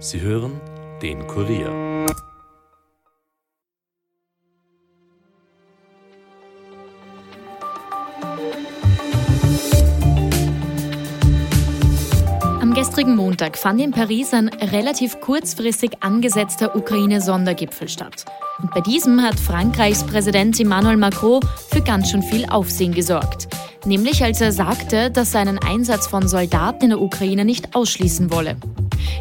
Sie hören den Kurier. Am gestrigen Montag fand in Paris ein relativ kurzfristig angesetzter Ukraine-Sondergipfel statt. Und bei diesem hat Frankreichs Präsident Emmanuel Macron für ganz schön viel Aufsehen gesorgt. Nämlich als er sagte, dass er einen Einsatz von Soldaten in der Ukraine nicht ausschließen wolle.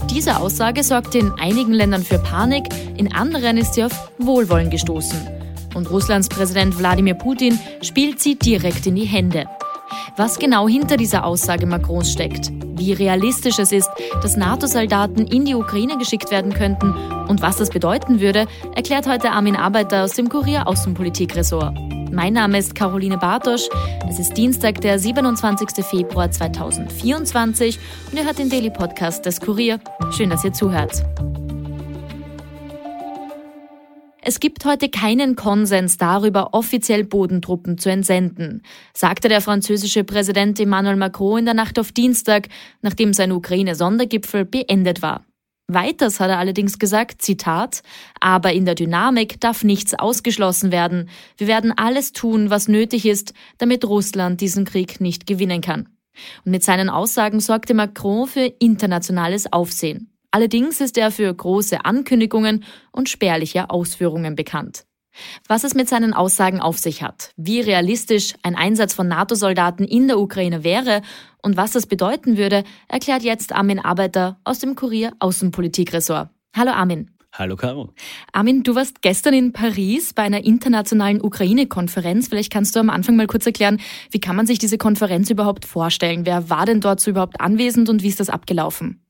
Diese Aussage sorgte in einigen Ländern für Panik, in anderen ist sie auf Wohlwollen gestoßen. Und Russlands Präsident Wladimir Putin spielt sie direkt in die Hände. Was genau hinter dieser Aussage Macrons steckt, wie realistisch es ist, dass NATO-Soldaten in die Ukraine geschickt werden könnten und was das bedeuten würde, erklärt heute Armin Arbeiter aus dem Kurier Außenpolitik-Ressort. Mein Name ist Caroline Bartosch. Es ist Dienstag, der 27. Februar 2024 und ihr hört den Daily Podcast des Kurier. Schön, dass ihr zuhört. Es gibt heute keinen Konsens darüber, offiziell Bodentruppen zu entsenden, sagte der französische Präsident Emmanuel Macron in der Nacht auf Dienstag, nachdem sein Ukraine-Sondergipfel beendet war. Weiters hat er allerdings gesagt, Zitat, aber in der Dynamik darf nichts ausgeschlossen werden. Wir werden alles tun, was nötig ist, damit Russland diesen Krieg nicht gewinnen kann. Und mit seinen Aussagen sorgte Macron für internationales Aufsehen. Allerdings ist er für große Ankündigungen und spärliche Ausführungen bekannt. Was es mit seinen Aussagen auf sich hat, wie realistisch ein Einsatz von NATO-Soldaten in der Ukraine wäre und was das bedeuten würde, erklärt jetzt Armin Arbeiter aus dem Kurier Außenpolitik-Ressort. Hallo Armin. Hallo Caro. Armin, du warst gestern in Paris bei einer internationalen Ukraine-Konferenz. Vielleicht kannst du am Anfang mal kurz erklären, wie kann man sich diese Konferenz überhaupt vorstellen? Wer war denn dort so überhaupt anwesend und wie ist das abgelaufen?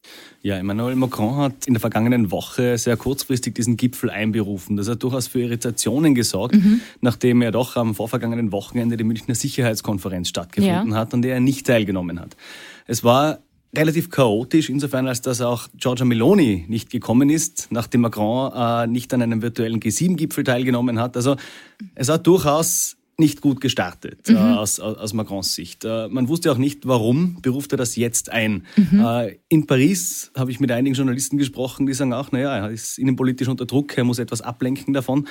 Ja, Emmanuel Macron hat in der vergangenen Woche sehr kurzfristig diesen Gipfel einberufen. Das hat durchaus für Irritationen gesorgt, nachdem er doch am vorvergangenen Wochenende die Münchner Sicherheitskonferenz stattgefunden hat, an der er nicht teilgenommen hat. Es war relativ chaotisch, insofern als dass auch Giorgia Meloni nicht gekommen ist, nachdem Macron nicht an einem virtuellen G7-Gipfel teilgenommen hat. Also es hat durchaus nicht gut gestartet aus Macrons Sicht. Man wusste auch nicht, warum beruft er das jetzt ein. In Paris habe ich mit einigen Journalisten gesprochen, die sagen auch, er ist innenpolitisch unter Druck, er muss etwas ablenken davon.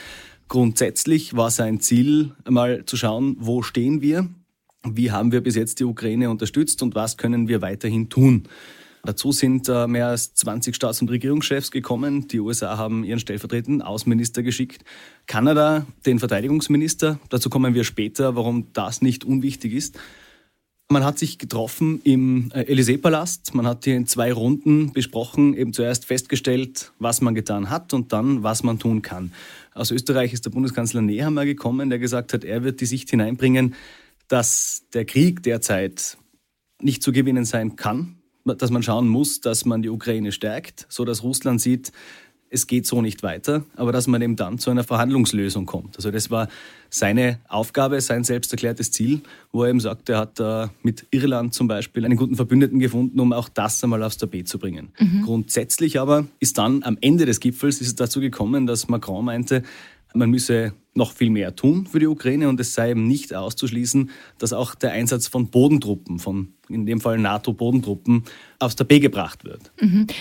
Grundsätzlich war sein Ziel, einmal zu schauen, wo stehen wir, wie haben wir bis jetzt die Ukraine unterstützt und was können wir weiterhin tun. Dazu sind mehr als 20 Staats- und Regierungschefs gekommen. Die USA haben ihren stellvertretenden Außenminister geschickt. Kanada den Verteidigungsminister. Dazu kommen wir später, warum das nicht unwichtig ist. Man hat sich getroffen im Élysée-Palast. Man hat hier in 2 Runden besprochen, eben zuerst festgestellt, was man getan hat und dann, was man tun kann. Aus Österreich ist der Bundeskanzler Nehammer gekommen, der gesagt hat, er wird die Sicht hineinbringen, dass der Krieg derzeit nicht zu gewinnen sein kann, dass man schauen muss, dass man die Ukraine stärkt, so dass Russland sieht, es geht so nicht weiter, aber dass man eben dann zu einer Verhandlungslösung kommt. Also das war seine Aufgabe, sein selbst erklärtes Ziel, wo er eben sagt, er hat mit Irland zum Beispiel einen guten Verbündeten gefunden, um auch das einmal aufs Tapet zu bringen. Grundsätzlich aber ist dann am Ende des Gipfels ist es dazu gekommen, dass Macron meinte, man müsse noch viel mehr tun für die Ukraine und es sei eben nicht auszuschließen, dass auch der Einsatz von Bodentruppen, von in dem Fall NATO-Bodentruppen, aufs Tapet gebracht wird.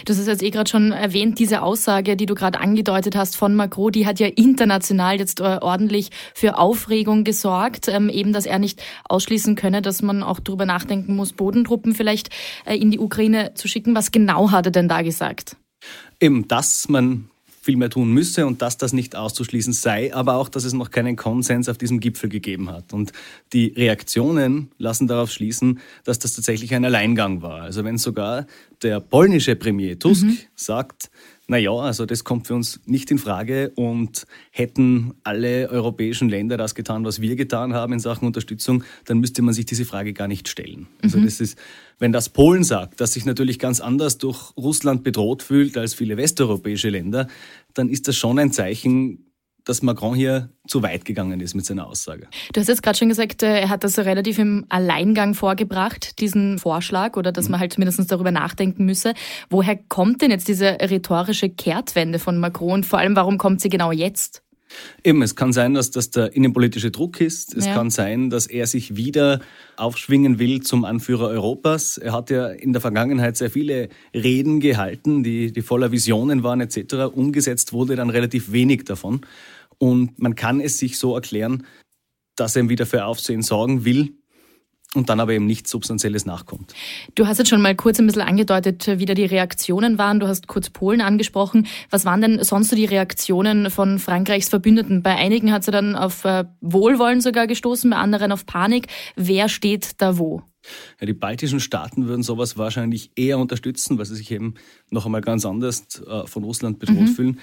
Das ist jetzt gerade schon erwähnt, diese Aussage, die du gerade angedeutet hast von Macron, die hat ja international jetzt ordentlich für Aufregung gesorgt, eben dass er nicht ausschließen könne, dass man auch darüber nachdenken muss, Bodentruppen vielleicht in die Ukraine zu schicken. Was genau hat er denn da gesagt? Eben, dass man viel mehr tun müsse und dass das nicht auszuschließen sei, aber auch, dass es noch keinen Konsens auf diesem Gipfel gegeben hat. Und die Reaktionen lassen darauf schließen, dass das tatsächlich ein Alleingang war. Also wenn sogar der polnische Premier Tusk sagt, also das kommt für uns nicht in Frage und hätten alle europäischen Länder das getan, was wir getan haben in Sachen Unterstützung, dann müsste man sich diese Frage gar nicht stellen. Also das ist, wenn das Polen sagt, dass sich natürlich ganz anders durch Russland bedroht fühlt als viele westeuropäische Länder, dann ist das schon ein Zeichen, dass Macron hier zu weit gegangen ist mit seiner Aussage. Du hast jetzt gerade schon gesagt, er hat das relativ im Alleingang vorgebracht, diesen Vorschlag, oder dass man halt mindestens darüber nachdenken müsse. Woher kommt denn jetzt diese rhetorische Kehrtwende von Macron und vor allem, warum kommt sie genau jetzt? Eben, es kann sein, dass das der innenpolitische Druck ist. Es kann sein, dass er sich wieder aufschwingen will zum Anführer Europas. Er hat ja in der Vergangenheit sehr viele Reden gehalten, die voller Visionen waren etc. Umgesetzt wurde dann relativ wenig davon. Und man kann es sich so erklären, dass er ihm wieder für Aufsehen sorgen will und dann aber eben nichts Substanzielles nachkommt. Du hast jetzt schon mal kurz ein bisschen angedeutet, wie da die Reaktionen waren. Du hast kurz Polen angesprochen. Was waren denn sonst so die Reaktionen von Frankreichs Verbündeten? Bei einigen hat sie dann auf Wohlwollen sogar gestoßen, bei anderen auf Panik. Wer steht da wo? Ja, die baltischen Staaten würden sowas wahrscheinlich eher unterstützen, weil sie sich eben noch einmal ganz anders von Russland bedroht fühlen.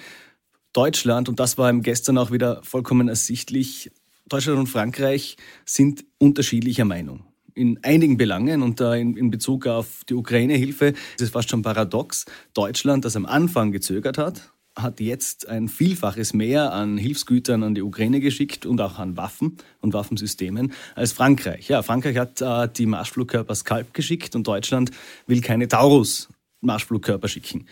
Deutschland, und das war eben gestern auch wieder vollkommen ersichtlich, Deutschland und Frankreich sind unterschiedlicher Meinung in einigen Belangen, und da in Bezug auf die Ukraine-Hilfe ist es fast schon paradox. Deutschland, das am Anfang gezögert hat, hat jetzt ein Vielfaches mehr an Hilfsgütern an die Ukraine geschickt und auch an Waffen und Waffensystemen als Frankreich. Ja, Frankreich hat die Marschflugkörper Skalp geschickt und Deutschland will keine Taurus-Marschflugkörper schicken.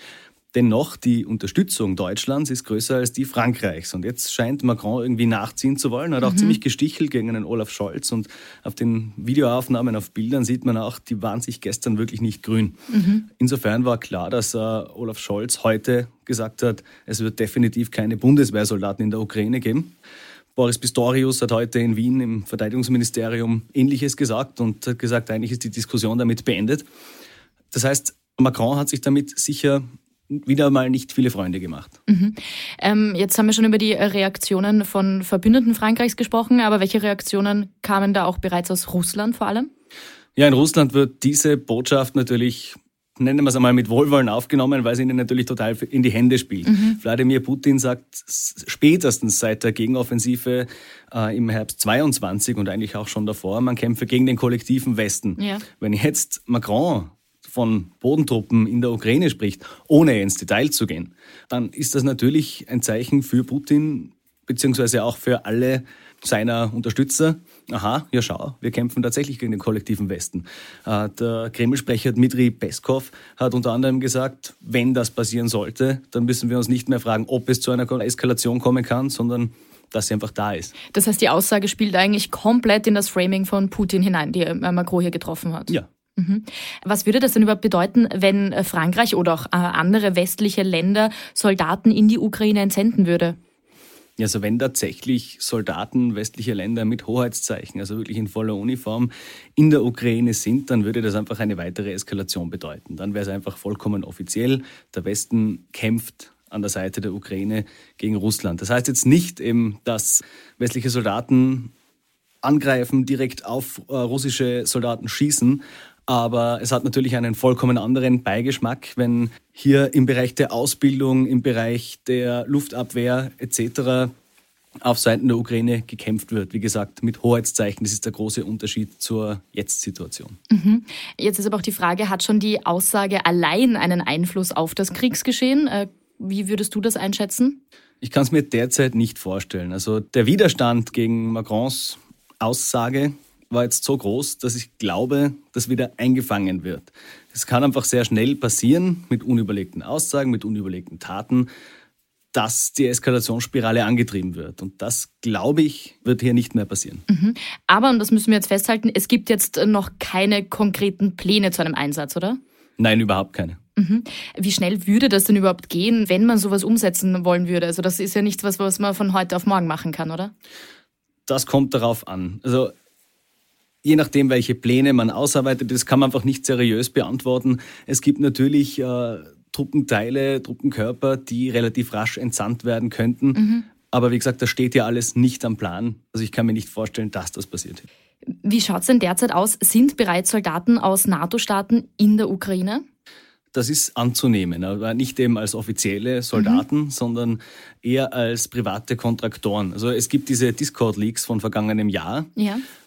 Dennoch, die Unterstützung Deutschlands ist größer als die Frankreichs. Und jetzt scheint Macron irgendwie nachziehen zu wollen. Er hat auch ziemlich gestichelt gegen einen Olaf Scholz. Und auf den Videoaufnahmen, auf Bildern sieht man auch, die waren sich gestern wirklich nicht grün. Insofern war klar, dass Olaf Scholz heute gesagt hat, es wird definitiv keine Bundeswehrsoldaten in der Ukraine geben. Boris Pistorius hat heute in Wien im Verteidigungsministerium Ähnliches gesagt und hat gesagt, eigentlich ist die Diskussion damit beendet. Das heißt, Macron hat sich damit sicher wieder mal nicht viele Freunde gemacht. Jetzt haben wir schon über die Reaktionen von Verbündeten Frankreichs gesprochen, aber welche Reaktionen kamen da auch bereits aus Russland vor allem? Ja, in Russland wird diese Botschaft natürlich, nennen wir es einmal, mit Wohlwollen aufgenommen, weil sie ihnen natürlich total in die Hände spielt. Wladimir Putin sagt, spätestens seit der Gegenoffensive im Herbst 22 und eigentlich auch schon davor, man kämpfe gegen den kollektiven Westen. Wenn jetzt Macron von Bodentruppen in der Ukraine spricht, ohne ins Detail zu gehen, dann ist das natürlich ein Zeichen für Putin, beziehungsweise auch für alle seiner Unterstützer. Aha, ja schau, wir kämpfen tatsächlich gegen den kollektiven Westen. Der Kreml-Sprecher Dmitri Peskov hat unter anderem gesagt, wenn das passieren sollte, dann müssen wir uns nicht mehr fragen, ob es zu einer Eskalation kommen kann, sondern dass sie einfach da ist. Das heißt, die Aussage spielt eigentlich komplett in das Framing von Putin hinein, die Macron hier getroffen hat. Ja. Was würde das denn überhaupt bedeuten, wenn Frankreich oder auch andere westliche Länder Soldaten in die Ukraine entsenden würde? Also wenn tatsächlich Soldaten westlicher Länder mit Hoheitszeichen, also wirklich in voller Uniform, in der Ukraine sind, dann würde das einfach eine weitere Eskalation bedeuten. Dann wäre es einfach vollkommen offiziell, der Westen kämpft an der Seite der Ukraine gegen Russland. Das heißt jetzt nicht eben, dass westliche Soldaten angreifen, direkt auf russische Soldaten schießen, aber es hat natürlich einen vollkommen anderen Beigeschmack, wenn hier im Bereich der Ausbildung, im Bereich der Luftabwehr etc. auf Seiten der Ukraine gekämpft wird. Wie gesagt, mit Hoheitszeichen, das ist der große Unterschied zur Jetzt-Situation. Jetzt ist aber auch die Frage, hat schon die Aussage allein einen Einfluss auf das Kriegsgeschehen? Wie würdest du das einschätzen? Ich kann es mir derzeit nicht vorstellen. Also der Widerstand gegen Macrons Aussage war jetzt so groß, dass ich glaube, dass wieder eingefangen wird. Es kann einfach sehr schnell passieren, mit unüberlegten Aussagen, mit unüberlegten Taten, dass die Eskalationsspirale angetrieben wird. Und das, glaube ich, wird hier nicht mehr passieren. Aber, und das müssen wir jetzt festhalten, es gibt jetzt noch keine konkreten Pläne zu einem Einsatz, oder? Nein, überhaupt keine. Wie schnell würde das denn überhaupt gehen, wenn man sowas umsetzen wollen würde? Also das ist ja nichts, was man von heute auf morgen machen kann, oder? Das kommt darauf an. Also je nachdem, welche Pläne man ausarbeitet, das kann man einfach nicht seriös beantworten. Es gibt natürlich Truppenteile, Truppenkörper, die relativ rasch entsandt werden könnten. Aber wie gesagt, da steht ja alles nicht am Plan. Also ich kann mir nicht vorstellen, dass das passiert. Wie schaut es denn derzeit aus? Sind bereits Soldaten aus NATO-Staaten in der Ukraine? Das ist anzunehmen, aber nicht eben als offizielle Soldaten, sondern eher als private Kontraktoren. Also es gibt diese Discord-Leaks von vergangenem Jahr.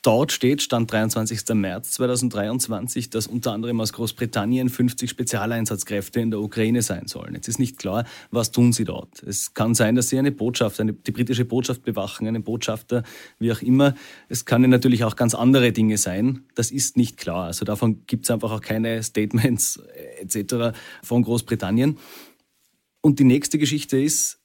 Dort steht, Stand 23. März 2023, dass unter anderem aus Großbritannien 50 Spezialeinsatzkräfte in der Ukraine sein sollen. Jetzt ist nicht klar, was tun sie dort. Es kann sein, dass sie eine Botschaft, die britische Botschaft bewachen, einen Botschafter, wie auch immer. Es können natürlich auch ganz andere Dinge sein. Das ist nicht klar. Also davon gibt es einfach auch keine Statements etc. von Großbritannien. Und die nächste Geschichte ist,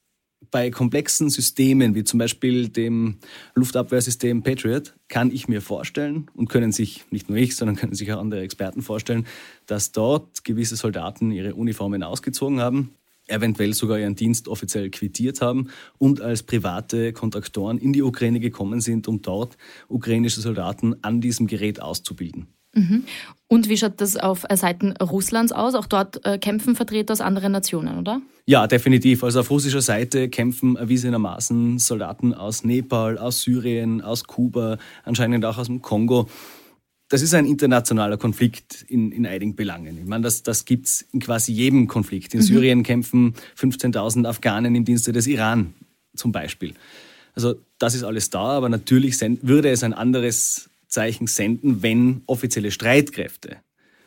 bei komplexen Systemen, wie zum Beispiel dem Luftabwehrsystem Patriot, kann ich mir vorstellen und können sich, nicht nur ich, sondern können sich auch andere Experten vorstellen, dass dort gewisse Soldaten ihre Uniformen ausgezogen haben, eventuell sogar ihren Dienst offiziell quittiert haben und als private Kontraktoren in die Ukraine gekommen sind, um dort ukrainische Soldaten an diesem Gerät auszubilden. Mhm. Und wie schaut das auf Seiten Russlands aus? Auch dort kämpfen Vertreter aus anderen Nationen, oder? Ja, definitiv. Also auf russischer Seite kämpfen erwiesenermaßen Soldaten aus Nepal, aus Syrien, aus Kuba, anscheinend auch aus dem Kongo. Das ist ein internationaler Konflikt in einigen Belangen. Ich meine, das gibt's in quasi jedem Konflikt. In Syrien kämpfen 15.000 Afghanen im Dienste des Iran zum Beispiel. Also das ist alles da, aber natürlich würde es ein anderes Zeichen senden, wenn offizielle Streitkräfte.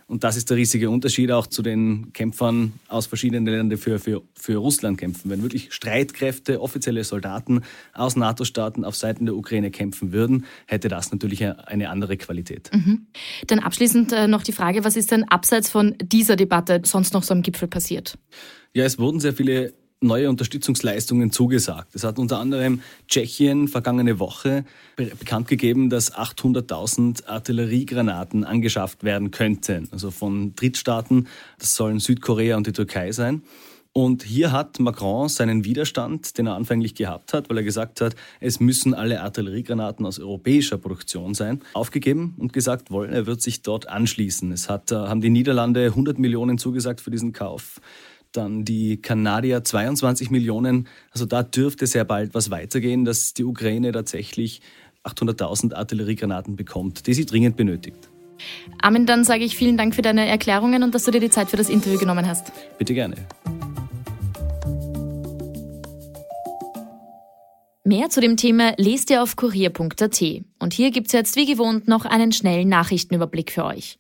Und das ist der riesige Unterschied auch zu den Kämpfern aus verschiedenen Ländern, die für Russland kämpfen. Wenn wirklich Streitkräfte, offizielle Soldaten aus NATO-Staaten auf Seiten der Ukraine kämpfen würden, hätte das natürlich eine andere Qualität. Mhm. Dann abschließend noch die Frage, was ist denn abseits von dieser Debatte sonst noch so am Gipfel passiert? Ja, es wurden sehr viele neue Unterstützungsleistungen zugesagt. Es hat unter anderem Tschechien vergangene Woche bekannt gegeben, dass 800.000 Artilleriegranaten angeschafft werden könnten. Also von Drittstaaten, das sollen Südkorea und die Türkei sein. Und hier hat Macron seinen Widerstand, den er anfänglich gehabt hat, weil er gesagt hat, es müssen alle Artilleriegranaten aus europäischer Produktion sein, aufgegeben und gesagt wollen, er wird sich dort anschließen. Es haben die Niederlande 100 Millionen zugesagt für diesen Kauf. Dann die Kanadier 22 Millionen. Also da dürfte sehr bald was weitergehen, dass die Ukraine tatsächlich 800.000 Artilleriegranaten bekommt, die sie dringend benötigt. Armin, dann sage ich vielen Dank für deine Erklärungen und dass du dir die Zeit für das Interview genommen hast. Bitte gerne. Mehr zu dem Thema lest ihr auf kurier.at. Und hier gibt's jetzt wie gewohnt noch einen schnellen Nachrichtenüberblick für euch.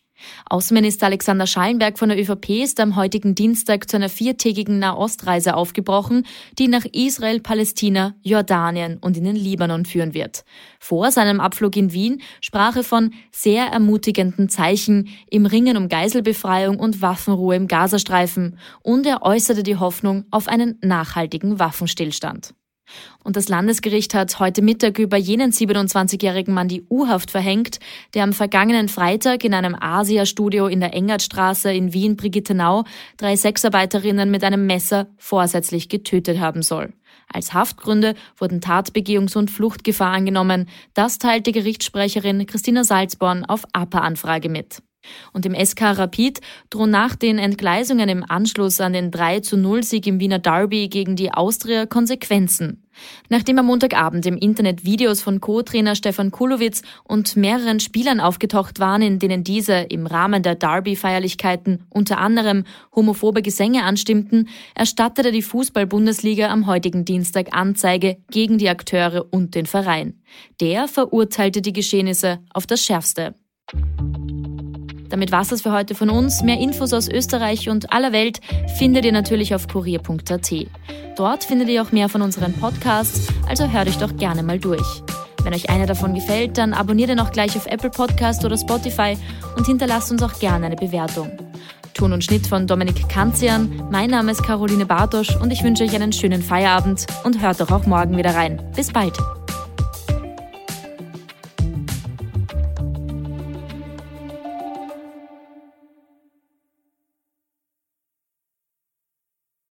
Außenminister Alexander Schallenberg von der ÖVP ist am heutigen Dienstag zu einer 4-tägigen Nahostreise aufgebrochen, die nach Israel, Palästina, Jordanien und in den Libanon führen wird. Vor seinem Abflug in Wien sprach er von sehr ermutigenden Zeichen im Ringen um Geiselbefreiung und Waffenruhe im Gazastreifen und er äußerte die Hoffnung auf einen nachhaltigen Waffenstillstand. Und das Landesgericht hat heute Mittag über jenen 27-jährigen Mann die U-Haft verhängt, der am vergangenen Freitag in einem Asia-Studio in der Engertstraße in Wien-Brigittenau 3 Sexarbeiterinnen mit einem Messer vorsätzlich getötet haben soll. Als Haftgründe wurden Tatbegehungs- und Fluchtgefahr angenommen. Das teilte Gerichtssprecherin Christina Salzborn auf APA-Anfrage mit. Und im SK Rapid drohen nach den Entgleisungen im Anschluss an den 3-0-Sieg im Wiener Derby gegen die Austria Konsequenzen. Nachdem am Montagabend im Internet Videos von Co-Trainer Stefan Kulowitz und mehreren Spielern aufgetaucht waren, in denen diese im Rahmen der Derby-Feierlichkeiten unter anderem homophobe Gesänge anstimmten, erstattete die Fußball-Bundesliga am heutigen Dienstag Anzeige gegen die Akteure und den Verein. Der verurteilte die Geschehnisse auf das Schärfste. Damit war's das für heute von uns. Mehr Infos aus Österreich und aller Welt findet ihr natürlich auf kurier.at. Dort findet ihr auch mehr von unseren Podcasts, also hört euch doch gerne mal durch. Wenn euch einer davon gefällt, dann abonniert ihn auch gleich auf Apple Podcasts oder Spotify und hinterlasst uns auch gerne eine Bewertung. Ton und Schnitt von Dominik Kanzian, mein Name ist Caroline Bartosch und ich wünsche euch einen schönen Feierabend und hört doch auch morgen wieder rein. Bis bald!